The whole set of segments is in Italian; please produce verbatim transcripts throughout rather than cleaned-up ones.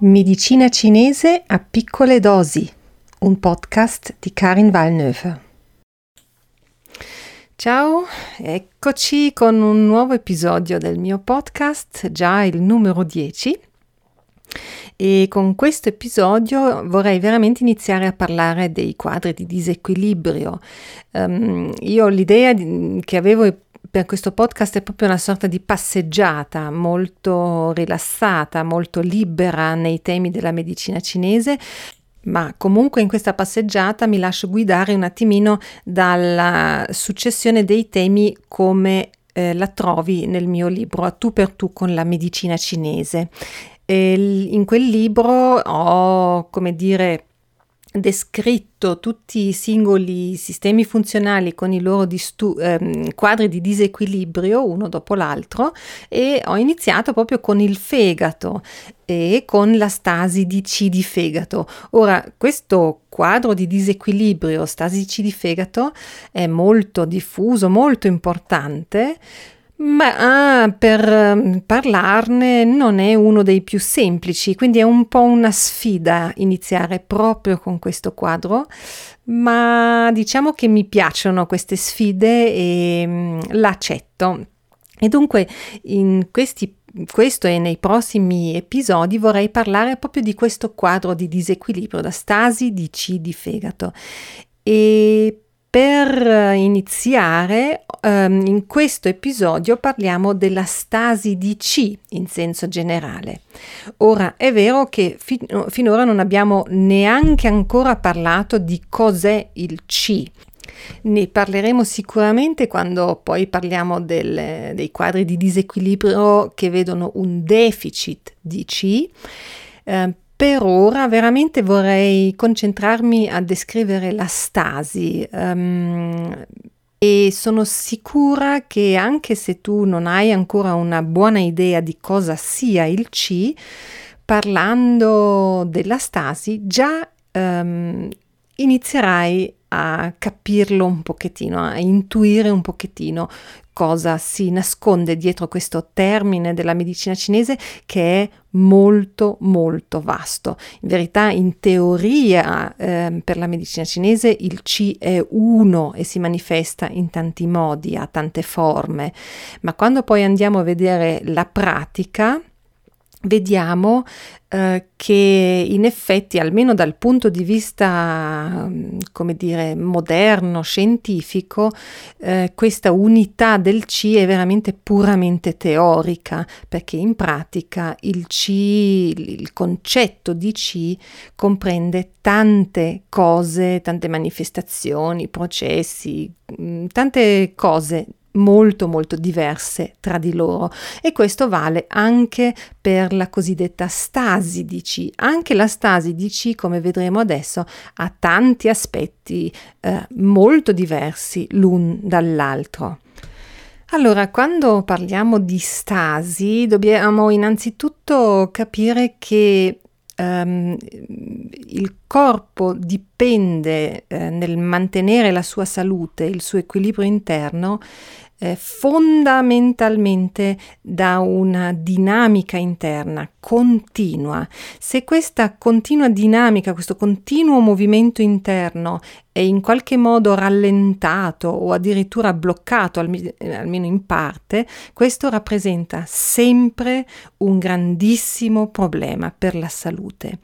Medicina cinese a piccole dosi, un podcast di Karin Wallneufer. Ciao, eccoci con un nuovo episodio del mio podcast, già il numero dieci, e con questo episodio vorrei veramente iniziare a parlare dei quadri di disequilibrio. Um, io ho l'idea di, che avevo per questo podcast è proprio una sorta di passeggiata molto rilassata, molto libera nei temi della medicina cinese, ma comunque in questa passeggiata mi lascio guidare un attimino dalla successione dei temi come eh, la trovi nel mio libro A tu per tu con la medicina cinese. E in quel libro ho, come dire, descritto tutti i singoli sistemi funzionali con i loro distu- ehm, quadri di disequilibrio uno dopo l'altro, e ho iniziato proprio con il fegato e con la stasi di C di fegato. Ora, questo quadro di disequilibrio, stasi di C di fegato, è molto diffuso, molto importante, ma ah, per parlarne non è uno dei più semplici, quindi è un po' una sfida iniziare proprio con questo quadro, ma diciamo che mi piacciono queste sfide e mh, l'accetto. E dunque in questi Questo e nei prossimi episodi vorrei parlare proprio di questo quadro di disequilibrio, la stasi di C di fegato. E per iniziare, ehm, in questo episodio parliamo della stasi di C in senso generale. Ora, è vero che fi- finora non abbiamo neanche ancora parlato di cos'è il C. Ne parleremo sicuramente quando poi parliamo del, dei quadri di disequilibrio che vedono un deficit di C. Eh, per ora veramente vorrei concentrarmi a descrivere la stasi. Um, E sono sicura che anche se tu non hai ancora una buona idea di cosa sia il C, parlando della stasi già um, inizierai a capirlo un pochettino, a intuire un pochettino cosa si nasconde dietro questo termine della medicina cinese, che è molto molto vasto. In verità, in teoria, eh, per la medicina cinese il C è uno e si manifesta in tanti modi, ha tante forme, ma quando poi andiamo a vedere la pratica vediamo eh, che in effetti, almeno dal punto di vista, come dire, moderno, scientifico, eh, questa unità del C è veramente puramente teorica, perché in pratica il C, il concetto di C comprende tante cose, tante manifestazioni, processi, tante cose molto molto diverse tra di loro, e questo vale anche per la cosiddetta stasi di C. Anche la stasi di C, come vedremo adesso, ha tanti aspetti eh, molto diversi l'un dall'altro. Allora, quando parliamo di stasi dobbiamo innanzitutto capire che Um, il corpo dipende eh, nel mantenere la sua salute, il suo equilibrio interno, eh, fondamentalmente da una dinamica interna continua. Se questa continua dinamica, questo continuo movimento interno è in qualche modo rallentato o addirittura bloccato, almeno in parte, questo rappresenta sempre un grandissimo problema per la salute.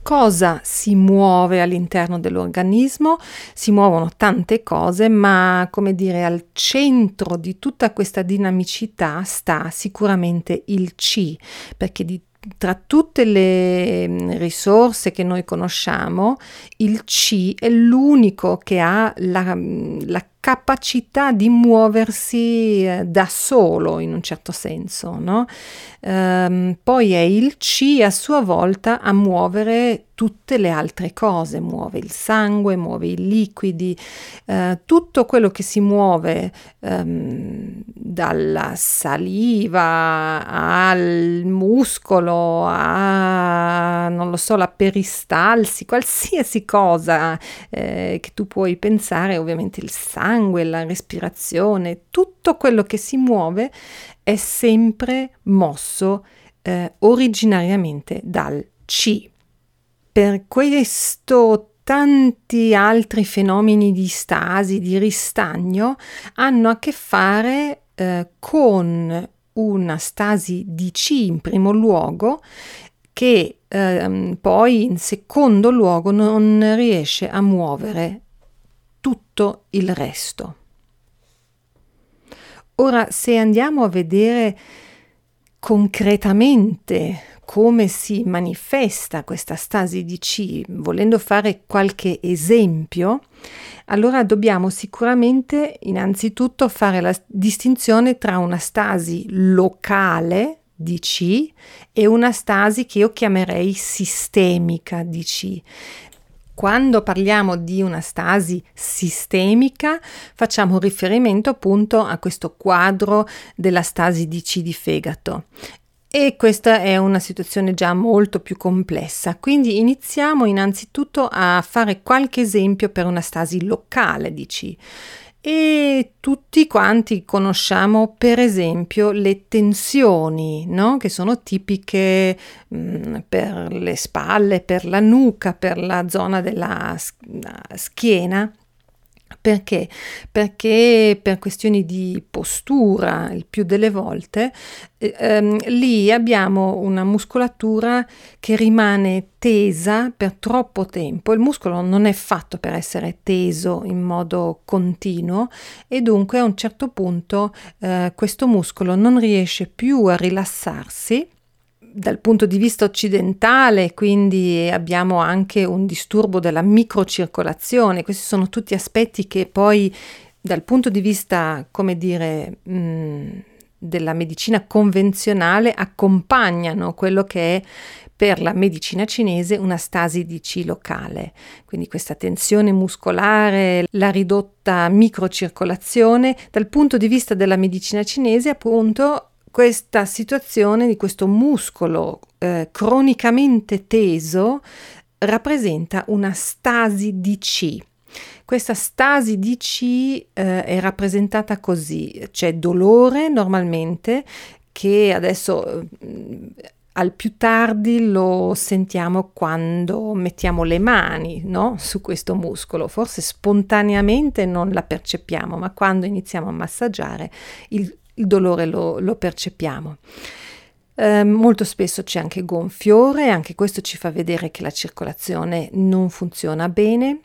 Cosa si muove all'interno dell'organismo? Si muovono tante cose, ma, come dire, al centro di tutta questa dinamicità sta sicuramente il C, perché di tra tutte le risorse che noi conosciamo, il C è l'unico che ha la, la capacità di muoversi da solo, in un certo senso, no? Ehm, poi è il C a sua volta a muovere tutte le altre cose, muove il sangue, muove i liquidi, eh, tutto quello che si muove, ehm, dalla saliva al muscolo, a non lo so, la peristalsi, qualsiasi cosa eh, che tu puoi pensare, ovviamente il sangue, la respirazione, tutto quello che si muove è sempre mosso eh, originariamente dal Qi. Per questo tanti altri fenomeni di stasi, di ristagno, hanno a che fare eh, con una stasi di Qi in primo luogo, che eh, poi in secondo luogo non riesce a muovere tutto il resto. Ora, se andiamo a vedere concretamente come si manifesta questa stasi di Qi, volendo fare qualche esempio, allora dobbiamo sicuramente innanzitutto fare la distinzione tra una stasi locale di Qi e una stasi che io chiamerei sistemica di Qi. Quando parliamo di una stasi sistemica facciamo riferimento appunto a questo quadro della stasi di Qi di fegato, e questa è una situazione già molto più complessa, quindi iniziamo innanzitutto a fare qualche esempio per una stasi locale di Qi, e tutti quanti conosciamo per esempio le tensioni, no? Che sono tipiche mh, per le spalle, per la nuca, per la zona della schiena. Perché? Perché per questioni di postura il più delle volte ehm, lì abbiamo una muscolatura che rimane tesa per troppo tempo. Il muscolo non è fatto per essere teso in modo continuo, e dunque a un certo punto eh, questo muscolo non riesce più a rilassarsi. Dal punto di vista occidentale, quindi, abbiamo anche un disturbo della microcircolazione. Questi sono tutti aspetti che poi dal punto di vista, come dire, mh, della medicina convenzionale accompagnano quello che è per la medicina cinese una stasi di Qi locale. Quindi questa tensione muscolare, la ridotta microcircolazione, dal punto di vista della medicina cinese appunto questa situazione di questo muscolo eh, cronicamente teso rappresenta una stasi di Qi. Questa stasi di Qi eh, è rappresentata così: c'è dolore normalmente, che adesso eh, al più tardi lo sentiamo quando mettiamo le mani, no? Su questo muscolo, forse spontaneamente non la percepiamo, ma quando iniziamo a massaggiare il Il dolore lo, lo percepiamo. Eh, molto spesso c'è anche gonfiore, anche questo ci fa vedere che la circolazione non funziona bene.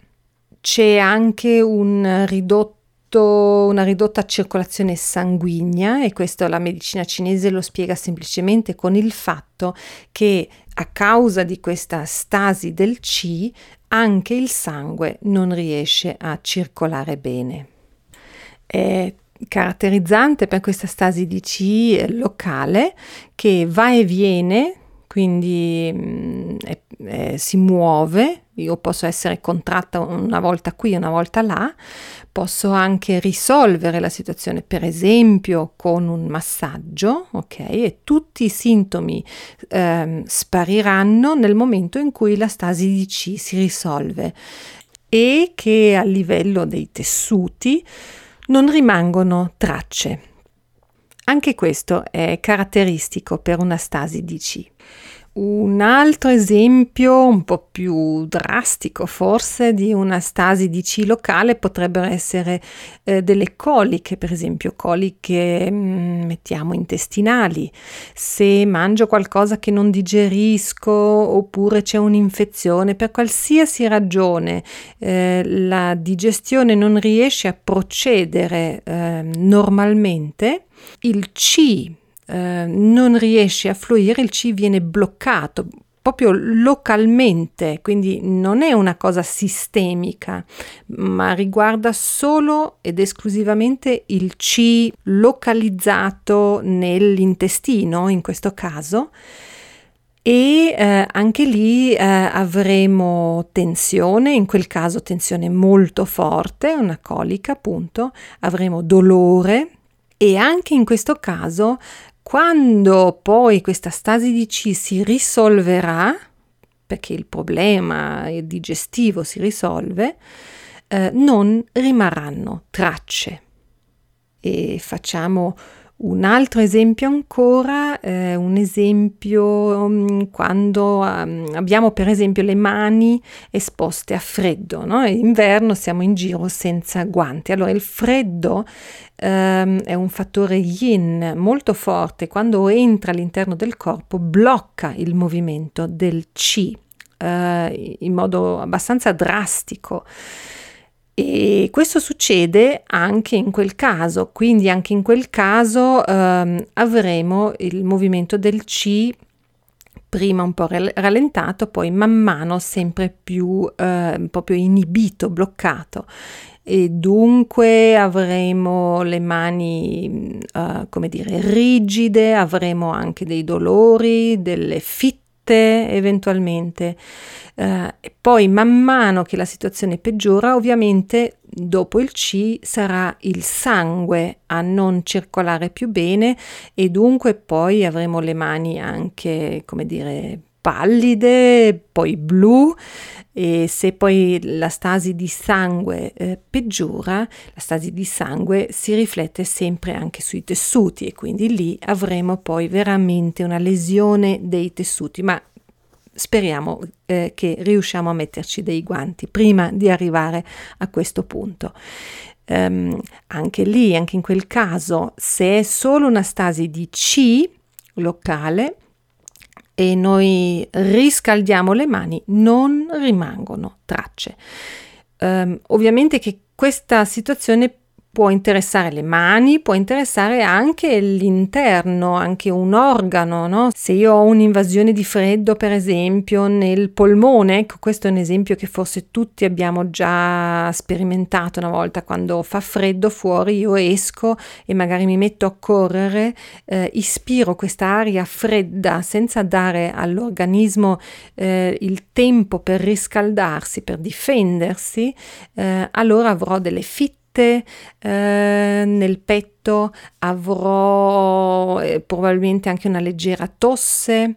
C'è anche un ridotto, una ridotta circolazione sanguigna, e questo la medicina cinese lo spiega semplicemente con il fatto che a causa di questa stasi del Qi anche il sangue non riesce a circolare bene. È caratterizzante per questa stasi di Qi locale che va e viene, quindi mh, è, è, si muove. Io posso essere contratta una volta qui, una volta là, posso anche risolvere la situazione per esempio con un massaggio, ok? E tutti i sintomi ehm, spariranno nel momento in cui la stasi di Qi si risolve, e che a livello dei tessuti non rimangono tracce. Anche questo è caratteristico per una stasi di Qi. Un altro esempio un po' più drastico forse di una stasi di Qi locale potrebbero essere eh, delle coliche, per esempio coliche mh, mettiamo intestinali. Se mangio qualcosa che non digerisco, oppure c'è un'infezione, per qualsiasi ragione eh, la digestione non riesce a procedere eh, normalmente, il Qi Uh, non riesce a fluire, il Qi viene bloccato proprio localmente, quindi non è una cosa sistemica, ma riguarda solo ed esclusivamente il Qi localizzato nell'intestino in questo caso, e uh, anche lì uh, avremo tensione, in quel caso tensione molto forte, una colica appunto, avremo dolore, e anche in questo caso quando poi questa stasi di Qi si risolverà, perché il problema digestivo si risolve, eh, non rimarranno tracce. E facciamo Un altro esempio ancora, eh, un esempio um, quando um, abbiamo per esempio le mani esposte a freddo, no? Inverno siamo in giro senza guanti. Allora il freddo um, è un fattore yin molto forte, quando entra all'interno del corpo blocca il movimento del chi uh, in modo abbastanza drastico. E questo succede anche in quel caso, quindi anche in quel caso ehm, avremo il movimento del chi prima un po' rallentato, poi man mano sempre più eh, proprio inibito, bloccato, e dunque avremo le mani eh, come dire rigide, avremo anche dei dolori, delle fitte eventualmente, eh, e poi man mano che la situazione peggiora, ovviamente dopo il chi sarà il sangue a non circolare più bene, e dunque poi avremo le mani anche, come dire, pallide, poi blu, e se poi la stasi di sangue eh, peggiora, la stasi di sangue si riflette sempre anche sui tessuti, e quindi lì avremo poi veramente una lesione dei tessuti, ma speriamo eh, che riusciamo a metterci dei guanti prima di arrivare a questo punto. Um, anche lì, anche in quel caso, se è solo una stasi di chi locale, e noi riscaldiamo le mani, non rimangono tracce. Um, ovviamente che questa situazione può interessare le mani, può interessare anche l'interno, anche un organo, no? Se io ho un'invasione di freddo, per esempio, nel polmone, ecco, questo è un esempio che forse tutti abbiamo già sperimentato una volta, quando fa freddo fuori, io esco e magari mi metto a correre, eh, ispiro questa aria fredda senza dare all'organismo eh, il tempo per riscaldarsi, per difendersi, eh, allora avrò delle fitte, Eh, nel petto avrò eh, probabilmente anche una leggera tosse,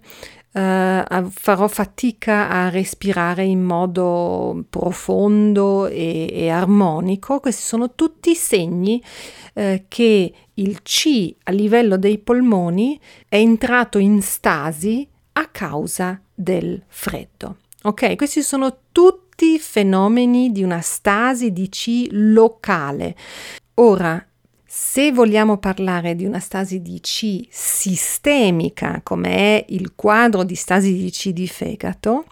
eh, farò fatica a respirare in modo profondo e, e armonico. Questi sono tutti segni eh, che il chi a livello dei polmoni è entrato in stasi a causa del freddo. Ok, questi sono tutti fenomeni di una stasi di chi locale. Ora, se vogliamo parlare di una stasi di chi sistemica, come è il quadro di stasi di chi di fegato,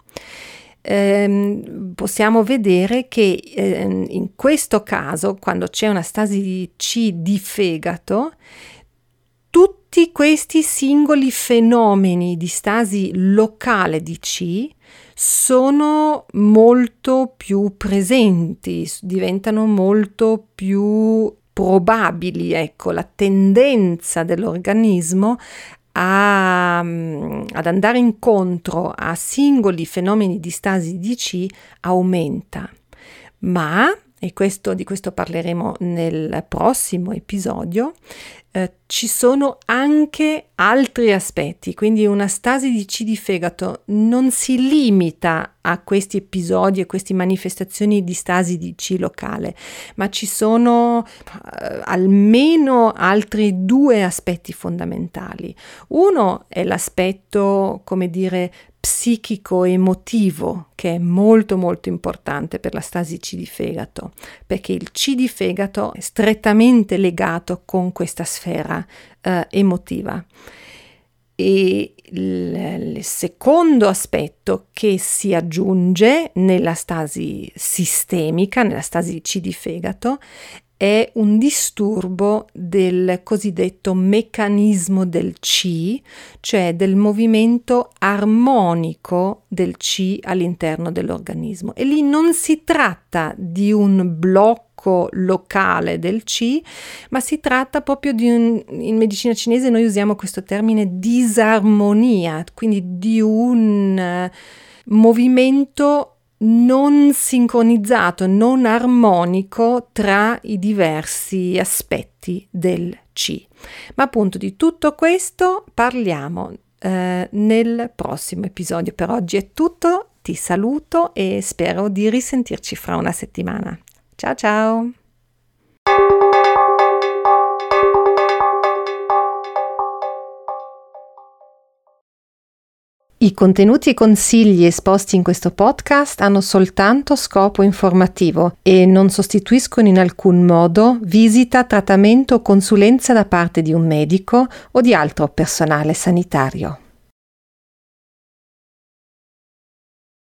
ehm, possiamo vedere che ehm, in questo caso, quando c'è una stasi di chi di fegato, tutti questi singoli fenomeni di stasi locale di chi sono molto più presenti, diventano molto più probabili, ecco, la tendenza dell'organismo a, ad andare incontro a singoli fenomeni di stasi di chi aumenta. Ma, e questo, di questo parleremo nel prossimo episodio, eh, ci sono anche altri aspetti, quindi una stasi di chi di fegato non si limita a questi episodi e queste manifestazioni di stasi di chi locale, ma ci sono eh, almeno altri due aspetti fondamentali. Uno è l'aspetto, come dire, psichico-emotivo, che è molto molto importante per la stasi chi di fegato, perché il chi di fegato è strettamente legato con questa sfera eh, emotiva. E il, il secondo aspetto che si aggiunge nella stasi sistemica, nella stasi chi di fegato, è un disturbo del cosiddetto meccanismo del chi, cioè del movimento armonico del chi all'interno dell'organismo. E lì non si tratta di un blocco locale del chi, ma si tratta proprio di un, in medicina cinese noi usiamo questo termine disarmonia, quindi di un movimento non sincronizzato, non armonico tra i diversi aspetti del chi. Ma appunto di tutto questo parliamo eh, nel prossimo episodio. Per oggi è tutto, ti saluto e spero di risentirci fra una settimana. Ciao ciao! I contenuti e consigli esposti in questo podcast hanno soltanto scopo informativo e non sostituiscono in alcun modo visita, trattamento o consulenza da parte di un medico o di altro personale sanitario.